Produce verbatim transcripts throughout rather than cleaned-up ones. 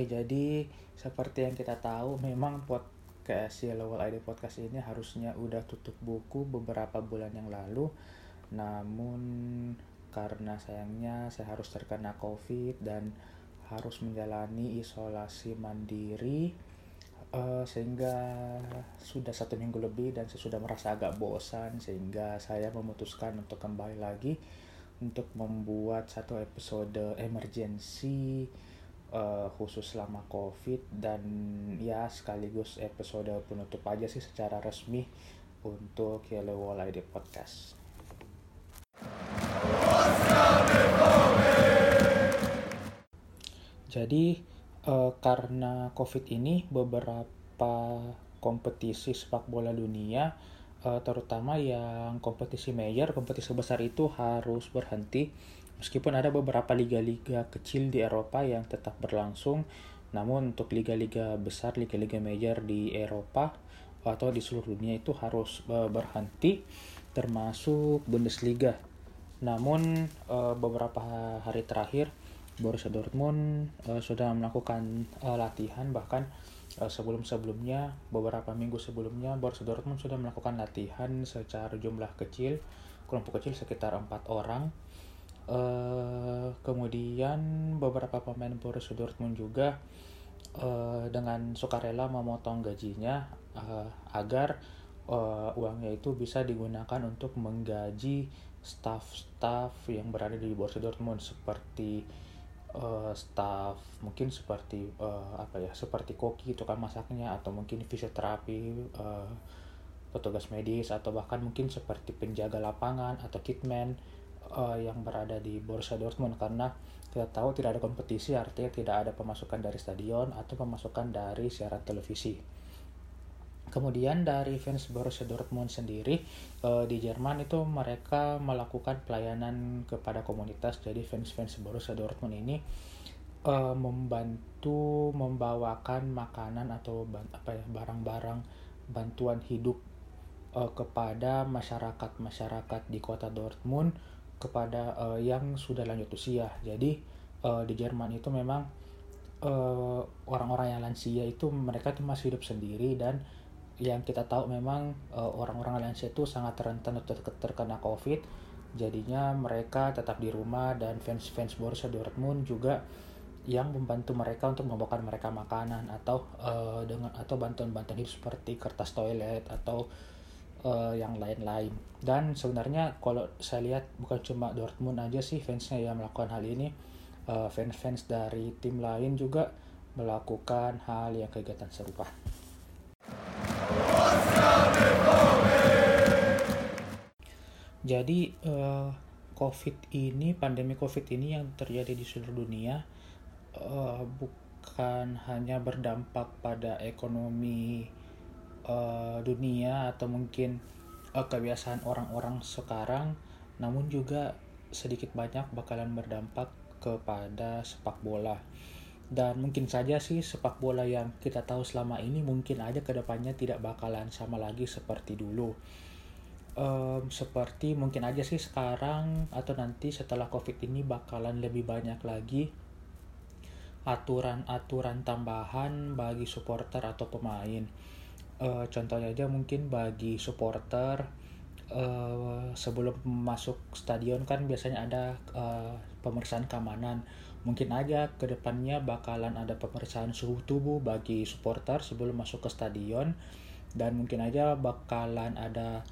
Oke, jadi seperti yang kita tahu, memang podcast Yellow Wall I D Podcast ini harusnya udah tutup buku beberapa bulan yang lalu. Namun karena sayangnya saya harus terkena COVID dan harus menjalani isolasi mandiri, uh, sehingga sudah satu minggu lebih dan saya sudah merasa agak bosan, sehingga saya memutuskan untuk kembali lagi untuk membuat satu episode emergency Uh, khusus selama COVID, dan ya sekaligus episode penutup aja sih secara resmi untuk Yellow Wall I D Podcast. Jadi uh, karena COVID ini beberapa kompetisi sepak bola dunia, uh, terutama yang kompetisi major, kompetisi besar itu harus berhenti. Meskipun ada beberapa liga-liga kecil di Eropa yang tetap berlangsung, namun untuk liga-liga besar, liga-liga major di Eropa atau di seluruh dunia itu harus berhenti, termasuk Bundesliga. Namun beberapa hari terakhir, Borussia Dortmund sudah melakukan latihan, bahkan sebelum-sebelumnya, beberapa minggu sebelumnya, Borussia Dortmund sudah melakukan latihan secara jumlah kecil, kelompok kecil sekitar empat orang. Uh, kemudian beberapa pemain Borussia Dortmund juga uh, dengan sukarela memotong gajinya uh, agar uh, uangnya itu bisa digunakan untuk menggaji staf-staf yang berada di Borussia Dortmund, seperti uh, staf mungkin seperti uh, apa ya seperti koki, tukang masaknya, atau mungkin fisioterapi, uh, petugas medis, atau bahkan mungkin seperti penjaga lapangan atau kitman Uh, yang berada di Borussia Dortmund, karena kita tahu tidak ada kompetisi, artinya tidak ada pemasukan dari stadion atau pemasukan dari siaran televisi. Kemudian dari fans Borussia Dortmund sendiri uh, di Jerman itu mereka melakukan pelayanan kepada komunitas. Jadi fans-fans Borussia Dortmund ini uh, membantu membawakan makanan atau ban- apa ya, barang-barang bantuan hidup uh, kepada masyarakat-masyarakat di kota Dortmund, kepada uh, yang sudah lanjut usia. Jadi uh, di Jerman itu memang uh, orang-orang yang lansia itu mereka itu masih hidup sendiri, dan yang kita tahu memang uh, orang-orang lansia itu sangat rentan untuk terkena COVID. Jadinya mereka tetap di rumah, dan fans-fans Borussia Dortmund juga yang membantu mereka untuk membawakan mereka makanan atau uh, dengan atau bantuan-bantuan hidup seperti kertas toilet atau Uh, yang lain-lain. Dan sebenarnya kalau saya lihat bukan cuma Dortmund aja sih fansnya yang melakukan hal ini, uh, fans-fans dari tim lain juga melakukan hal yang kegiatan serupa. Jadi uh, COVID ini, pandemi COVID ini yang terjadi di seluruh dunia uh, bukan hanya berdampak pada ekonomi dunia atau mungkin uh, kebiasaan orang-orang sekarang, namun juga sedikit banyak bakalan berdampak kepada sepak bola. Dan mungkin saja sih sepak bola yang kita tahu selama ini mungkin aja kedepannya tidak bakalan sama lagi seperti dulu. Um, seperti mungkin aja sih sekarang atau nanti setelah COVID ini bakalan lebih banyak lagi aturan-aturan tambahan bagi supporter atau pemain. Uh, contohnya aja mungkin bagi supporter, uh, sebelum masuk stadion kan biasanya ada uh, pemeriksaan keamanan. Mungkin aja kedepannya bakalan ada pemeriksaan suhu tubuh bagi supporter sebelum masuk ke stadion, dan mungkin aja bakalan ada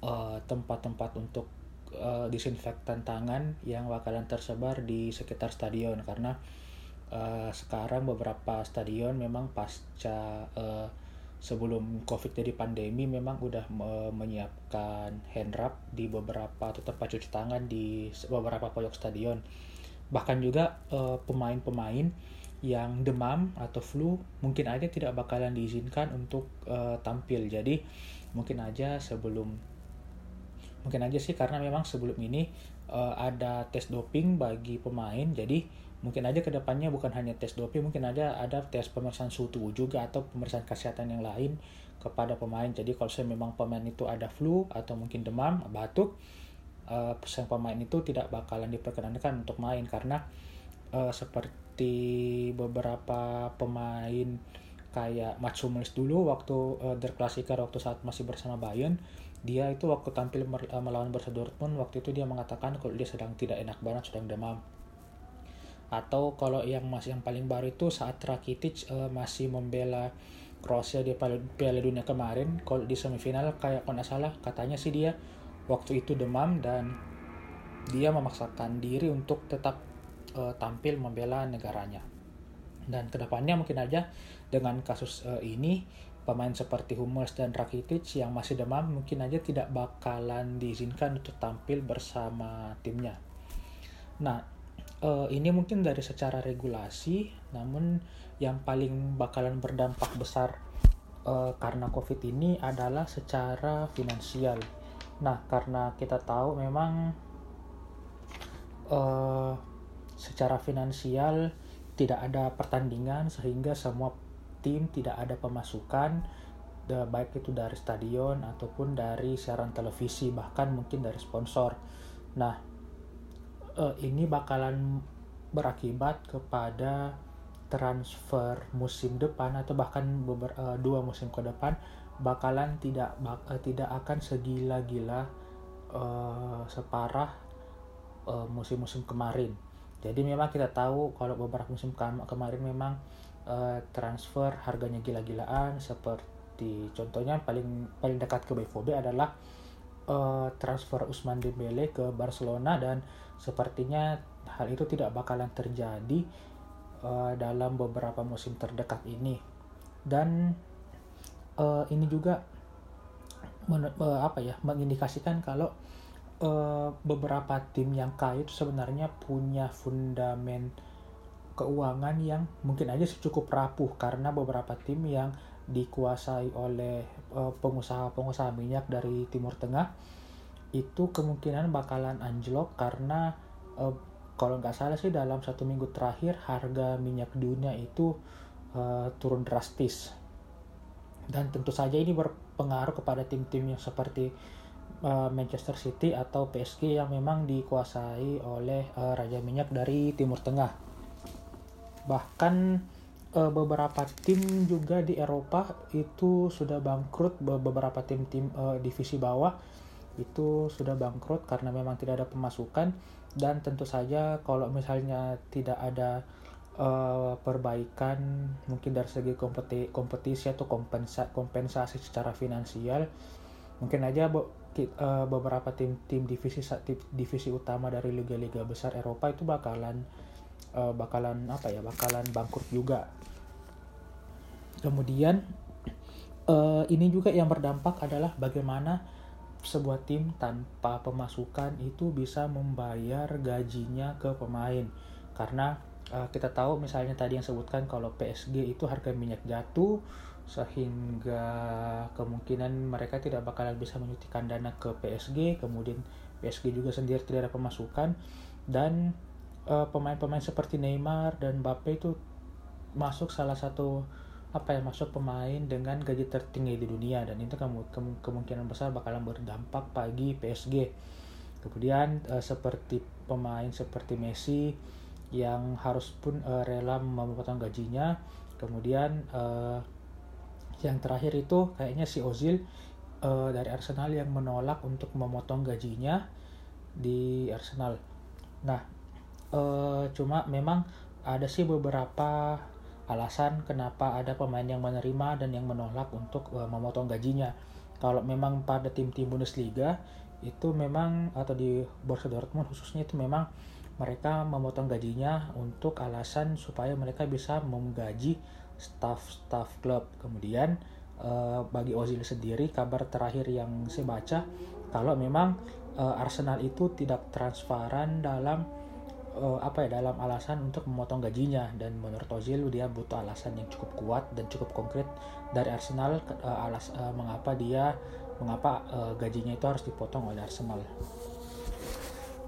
uh, tempat-tempat untuk uh, disinfektan tangan yang bakalan tersebar di sekitar stadion, karena uh, sekarang beberapa stadion memang pasca uh, sebelum COVID jadi pandemi memang udah e, menyiapkan hand wrap di beberapa atau tempat cuci tangan di beberapa pojok stadion. Bahkan juga e, pemain-pemain yang demam atau flu mungkin aja tidak bakalan diizinkan untuk e, tampil. Jadi mungkin aja sebelum mungkin aja sih karena memang sebelum ini e, ada tes doping bagi pemain. Jadi mungkin aja kedepannya bukan hanya tes doping, mungkin aja ada tes pemeriksaan suhu tubuh juga atau pemeriksaan kesehatan yang lain kepada pemain. Jadi kalau memang pemain itu ada flu atau mungkin demam, batuk, uh, sang pemain itu tidak bakalan diperkenankan untuk main, karena uh, seperti seperti beberapa pemain kayak Mats Hummels dulu waktu uh, Der Klassiker, waktu saat masih bersama Bayern. Dia itu waktu tampil melawan Borussia Dortmund, waktu itu dia mengatakan kalau dia sedang tidak enak banget, sedang demam. Atau kalau yang masih yang paling baru itu saat Rakitic uh, masih membela Kroasia di Piala Dunia kemarin, kalau di semifinal kayak kalau nggak salah katanya sih dia waktu itu demam dan dia memaksakan diri untuk tetap uh, tampil membela negaranya. Dan kedepannya mungkin aja dengan kasus uh, ini pemain seperti Hummels dan Rakitic yang masih demam mungkin aja tidak bakalan diizinkan untuk tampil bersama timnya. Nah, ini mungkin dari secara regulasi, namun yang paling bakalan berdampak besar karena COVID ini adalah secara finansial. Nah, karena kita tahu memang secara finansial tidak ada pertandingan sehingga semua tim tidak ada pemasukan, baik itu dari stadion ataupun dari siaran televisi, bahkan mungkin dari sponsor. Nah, ini bakalan berakibat kepada transfer musim depan atau bahkan beberapa, dua musim ke depan bakalan tidak bak, tidak akan segila-gila uh, separah uh, musim-musim kemarin. Jadi memang kita tahu kalau beberapa musim kemarin memang transfer harganya gila-gilaan, seperti contohnya paling paling dekat ke B V B adalah uh, transfer Usman Dembele ke Barcelona, dan sepertinya hal itu tidak bakalan terjadi uh, dalam beberapa musim terdekat ini. Dan uh, ini juga men- uh, apa ya mengindikasikan kalau uh, beberapa tim yang kaya itu sebenarnya punya fundament keuangan yang mungkin aja cukup rapuh, karena beberapa tim yang dikuasai oleh uh, pengusaha-pengusaha minyak dari Timur Tengah itu kemungkinan bakalan anjlok karena uh, kalau nggak salah sih dalam satu minggu terakhir harga minyak dunia itu uh, turun drastis, dan tentu saja ini berpengaruh kepada tim-tim yang seperti uh, Manchester City atau P S G yang memang dikuasai oleh uh, raja minyak dari Timur Tengah. Bahkan beberapa tim juga di Eropa itu sudah bangkrut, beberapa tim-tim divisi bawah itu sudah bangkrut karena memang tidak ada pemasukan. Dan tentu saja kalau misalnya tidak ada perbaikan mungkin dari segi kompetisi atau kompensasi secara finansial, mungkin aja beberapa tim-tim divisi divisi utama dari liga-liga besar Eropa itu bakalan Uh, bakalan apa ya bakalan bangkrut juga. Kemudian uh, ini juga yang berdampak adalah bagaimana sebuah tim tanpa pemasukan itu bisa membayar gajinya ke pemain, karena uh, kita tahu misalnya tadi yang sebutkan kalau P S G itu harga minyak jatuh sehingga kemungkinan mereka tidak bakalan bisa menyuntikkan dana ke P S G, kemudian P S G juga sendiri tidak ada pemasukan, dan Uh, pemain-pemain seperti Neymar dan Mbappe itu masuk salah satu apa ya masuk pemain dengan gaji tertinggi di dunia, dan itu ke- ke- kemungkinan besar bakalan berdampak bagi P S G. Kemudian uh, seperti pemain seperti Messi yang harus pun uh, rela memotong gajinya. Kemudian uh, yang terakhir itu kayaknya si Ozil uh, dari Arsenal yang menolak untuk memotong gajinya di Arsenal. Nah, Uh, cuma memang ada sih beberapa alasan kenapa ada pemain yang menerima dan yang menolak untuk uh, memotong gajinya. Kalau memang pada tim-tim Bundesliga itu memang, atau di Borussia Dortmund khususnya, itu memang mereka memotong gajinya untuk alasan supaya mereka bisa menggaji staff-staff klub. Kemudian uh, bagi Ozil sendiri, kabar terakhir yang saya baca kalau memang uh, Arsenal itu tidak transparan dalam Uh, apa ya dalam alasan untuk memotong gajinya, dan menurut Ozil dia butuh alasan yang cukup kuat dan cukup konkret dari Arsenal uh, alas uh, mengapa dia mengapa uh, gajinya itu harus dipotong oleh Arsenal.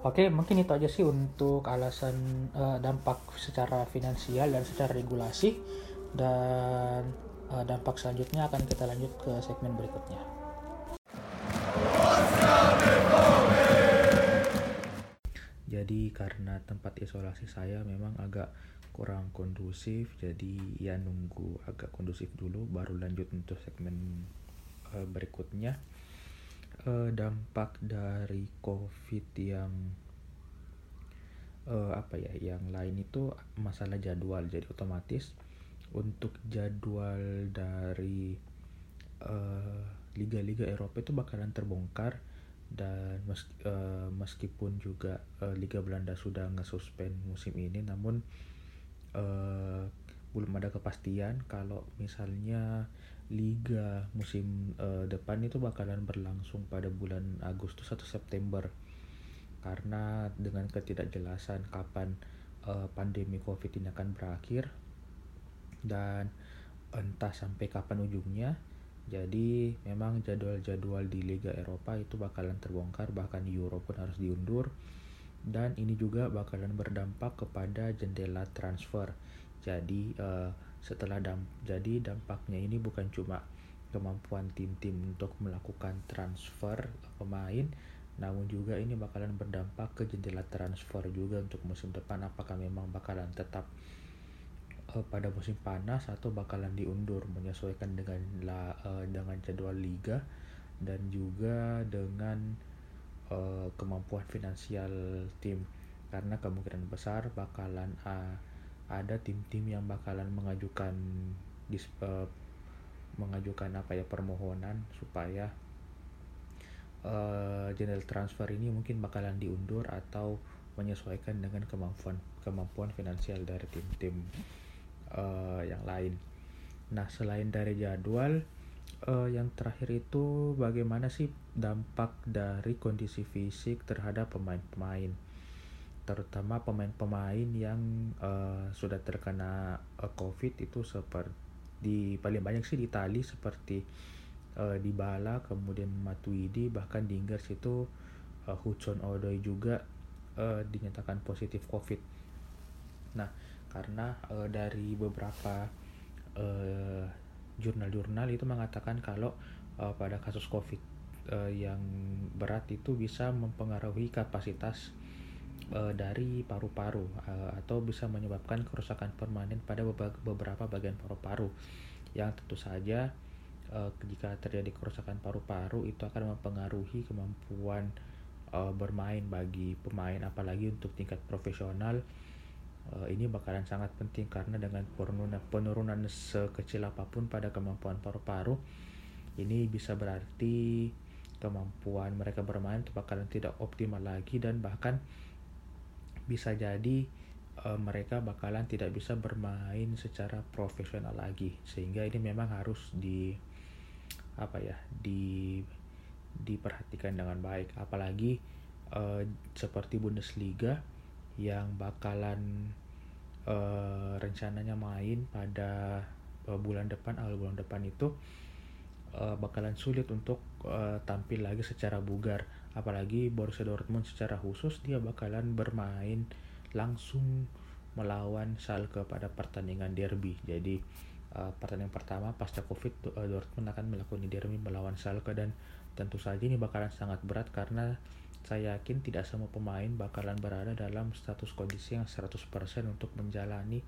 Oke, mungkin itu aja sih untuk alasan uh, dampak secara finansial dan secara regulasi, dan uh, dampak selanjutnya akan kita lanjut ke segmen berikutnya. Jadi karena tempat isolasi saya memang agak kurang kondusif, jadi ya nunggu agak kondusif dulu baru lanjut untuk segmen uh, berikutnya. Uh, dampak dari COVID yang uh, apa ya, yang lain itu masalah jadwal. Jadi otomatis untuk jadwal dari uh, liga-liga Eropa itu bakalan terbongkar, dan mes, uh, meskipun juga uh, Liga Belanda sudah nge-suspend musim ini, namun uh, belum ada kepastian kalau misalnya liga musim uh, depan itu bakalan berlangsung pada bulan Agustus atau September, karena dengan ketidakjelasan kapan uh, pandemi COVID ini akan berakhir dan entah sampai kapan ujungnya. Jadi memang jadwal-jadwal di Liga Eropa itu bakalan terbongkar, bahkan Euro pun harus diundur. Dan ini juga bakalan berdampak kepada jendela transfer. Jadi eh, setelah damp- jadi dampaknya ini bukan cuma kemampuan tim-tim untuk melakukan transfer pemain, namun juga ini bakalan berdampak ke jendela transfer juga untuk musim depan. Apakah memang bakalan tetap pada musim panas atau bakalan diundur menyesuaikan dengan la, uh, dengan jadwal liga dan juga dengan uh, kemampuan finansial tim, karena kemungkinan besar bakalan uh, ada tim-tim yang bakalan mengajukan dis, uh, mengajukan apa ya permohonan supaya uh, jendela transfer ini mungkin bakalan diundur atau menyesuaikan dengan kemampuan kemampuan finansial dari tim-tim Uh, yang lain. Nah, selain dari jadwal, uh, yang terakhir itu bagaimana sih dampak dari kondisi fisik terhadap pemain-pemain, terutama pemain-pemain yang uh, sudah terkena uh, COVID itu, seperti paling banyak sih di Itali seperti uh, Dybala, kemudian Matuidi, bahkan di Inggris itu uh, Hudson Odoi juga uh, dinyatakan positif COVID. Nah, karena uh, dari beberapa uh, jurnal-jurnal itu mengatakan kalau uh, pada kasus COVID uh, yang berat itu bisa mempengaruhi kapasitas uh, dari paru-paru uh, atau bisa menyebabkan kerusakan permanen pada beberapa bagian paru-paru, yang tentu saja uh, jika terjadi kerusakan paru-paru itu akan mempengaruhi kemampuan uh, bermain bagi pemain, apalagi untuk tingkat profesional. Uh, ini bakalan sangat penting, karena dengan penurunan, penurunan sekecil apapun pada kemampuan paru-paru ini bisa berarti kemampuan mereka bermain itu bakalan tidak optimal lagi, dan bahkan bisa jadi uh, mereka bakalan tidak bisa bermain secara profesional lagi. Sehingga ini memang harus di apa ya di diperhatikan dengan baik, apalagi uh, seperti Bundesliga yang bakalan uh, rencananya main pada uh, bulan depan, awal bulan depan itu uh, bakalan sulit untuk uh, tampil lagi secara bugar. Apalagi Borussia Dortmund secara khusus dia bakalan bermain langsung melawan Schalke pada pertandingan derby. Jadi uh, pertandingan pertama pasca COVID, uh, Dortmund akan melakukan derby melawan Schalke, dan tentu saja ini bakalan sangat berat karena saya yakin tidak semua pemain bakalan berada dalam status kondisi yang seratus persen untuk menjalani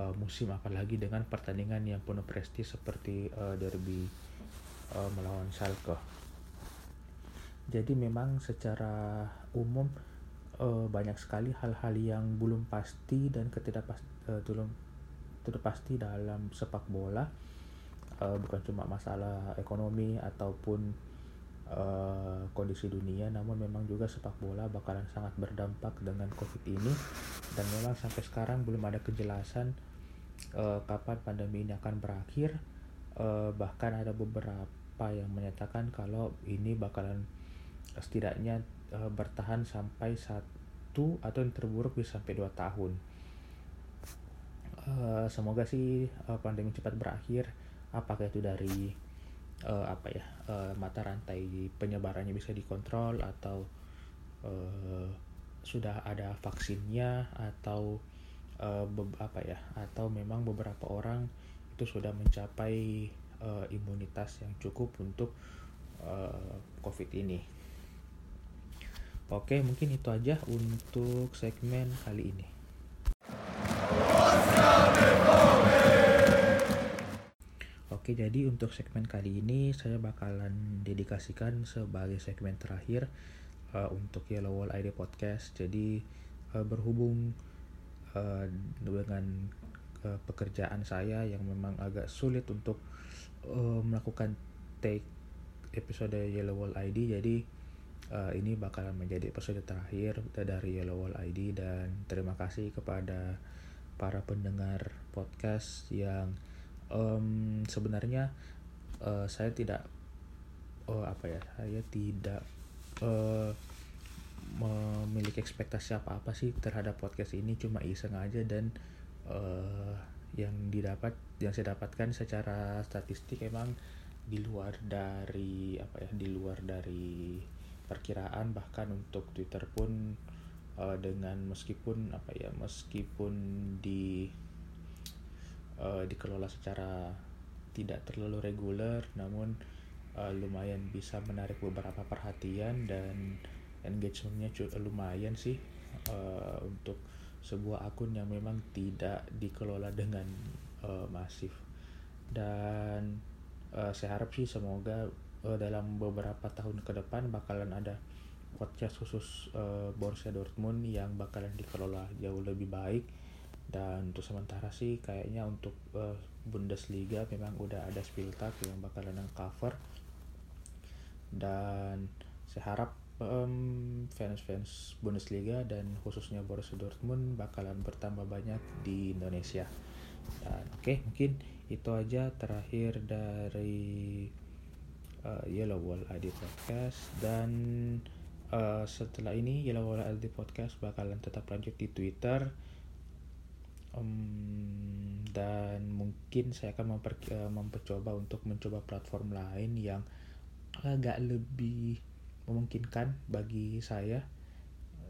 uh, musim, apalagi dengan pertandingan yang penuh prestis seperti uh, derby uh, melawan Schalke. Jadi memang secara umum uh, banyak sekali hal-hal yang belum pasti dan ketidakpasti uh, belum tidak pasti dalam sepak bola, uh, bukan cuma masalah ekonomi ataupun Uh, kondisi dunia, namun memang juga sepak bola bakalan sangat berdampak dengan COVID ini. Dan memang sampai sekarang belum ada kejelasan uh, kapan pandemi ini akan berakhir. Uh, bahkan ada beberapa yang menyatakan kalau ini bakalan setidaknya uh, bertahan sampai satu atau yang terburuk bisa sampai dua tahun. Uh, semoga sih uh, pandemi cepat berakhir. Apakah itu dari Uh, apa ya uh, mata rantai penyebarannya bisa dikontrol, atau uh, sudah ada vaksinnya, atau uh, be- apa ya atau memang beberapa orang itu sudah mencapai uh, imunitas yang cukup untuk uh, COVID ini. Oke, mungkin itu aja untuk segmen kali ini. Oke, jadi untuk segmen kali ini saya bakalan dedikasikan sebagai segmen terakhir uh, untuk Yellow Wall I D Podcast. Jadi uh, berhubung uh, dengan uh, pekerjaan saya yang memang agak sulit untuk uh, melakukan take episode Yellow Wall I D, jadi uh, ini bakalan menjadi episode terakhir dari Yellow Wall I D. Dan terima kasih kepada para pendengar podcast yang Um, sebenarnya uh, saya tidak uh, apa ya saya tidak uh, memiliki ekspektasi apa-apa sih terhadap podcast ini, cuma iseng aja, dan uh, yang didapat yang saya dapatkan secara statistik emang di luar dari apa ya di luar dari perkiraan. Bahkan untuk Twitter pun uh, dengan meskipun apa ya meskipun di Uh, dikelola secara tidak terlalu reguler, namun uh, lumayan bisa menarik beberapa perhatian, dan engagementnya lumayan sih uh, untuk sebuah akun yang memang tidak dikelola dengan uh, masif. Dan uh, saya harap sih semoga uh, dalam beberapa tahun ke depan bakalan ada podcast khusus uh, Borussia Dortmund yang bakalan dikelola jauh lebih baik. Dan untuk sementara sih kayaknya untuk uh, Bundesliga memang udah ada Spieltag yang bakalan cover, dan saya harap um, fans-fans Bundesliga dan khususnya Borussia Dortmund bakalan bertambah banyak di Indonesia. Dan oke okay, mungkin itu aja terakhir dari uh, Yellow Wall I D Podcast. Dan uh, setelah ini Yellow Wall I D Podcast bakalan tetap lanjut di Twitter. Um, dan mungkin saya akan memper, uh, mempercoba untuk mencoba platform lain yang agak lebih memungkinkan bagi saya.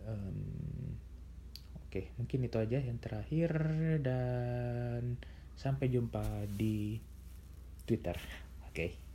um, oke okay, mungkin itu aja yang terakhir, dan sampai jumpa di Twitter. Oke okay.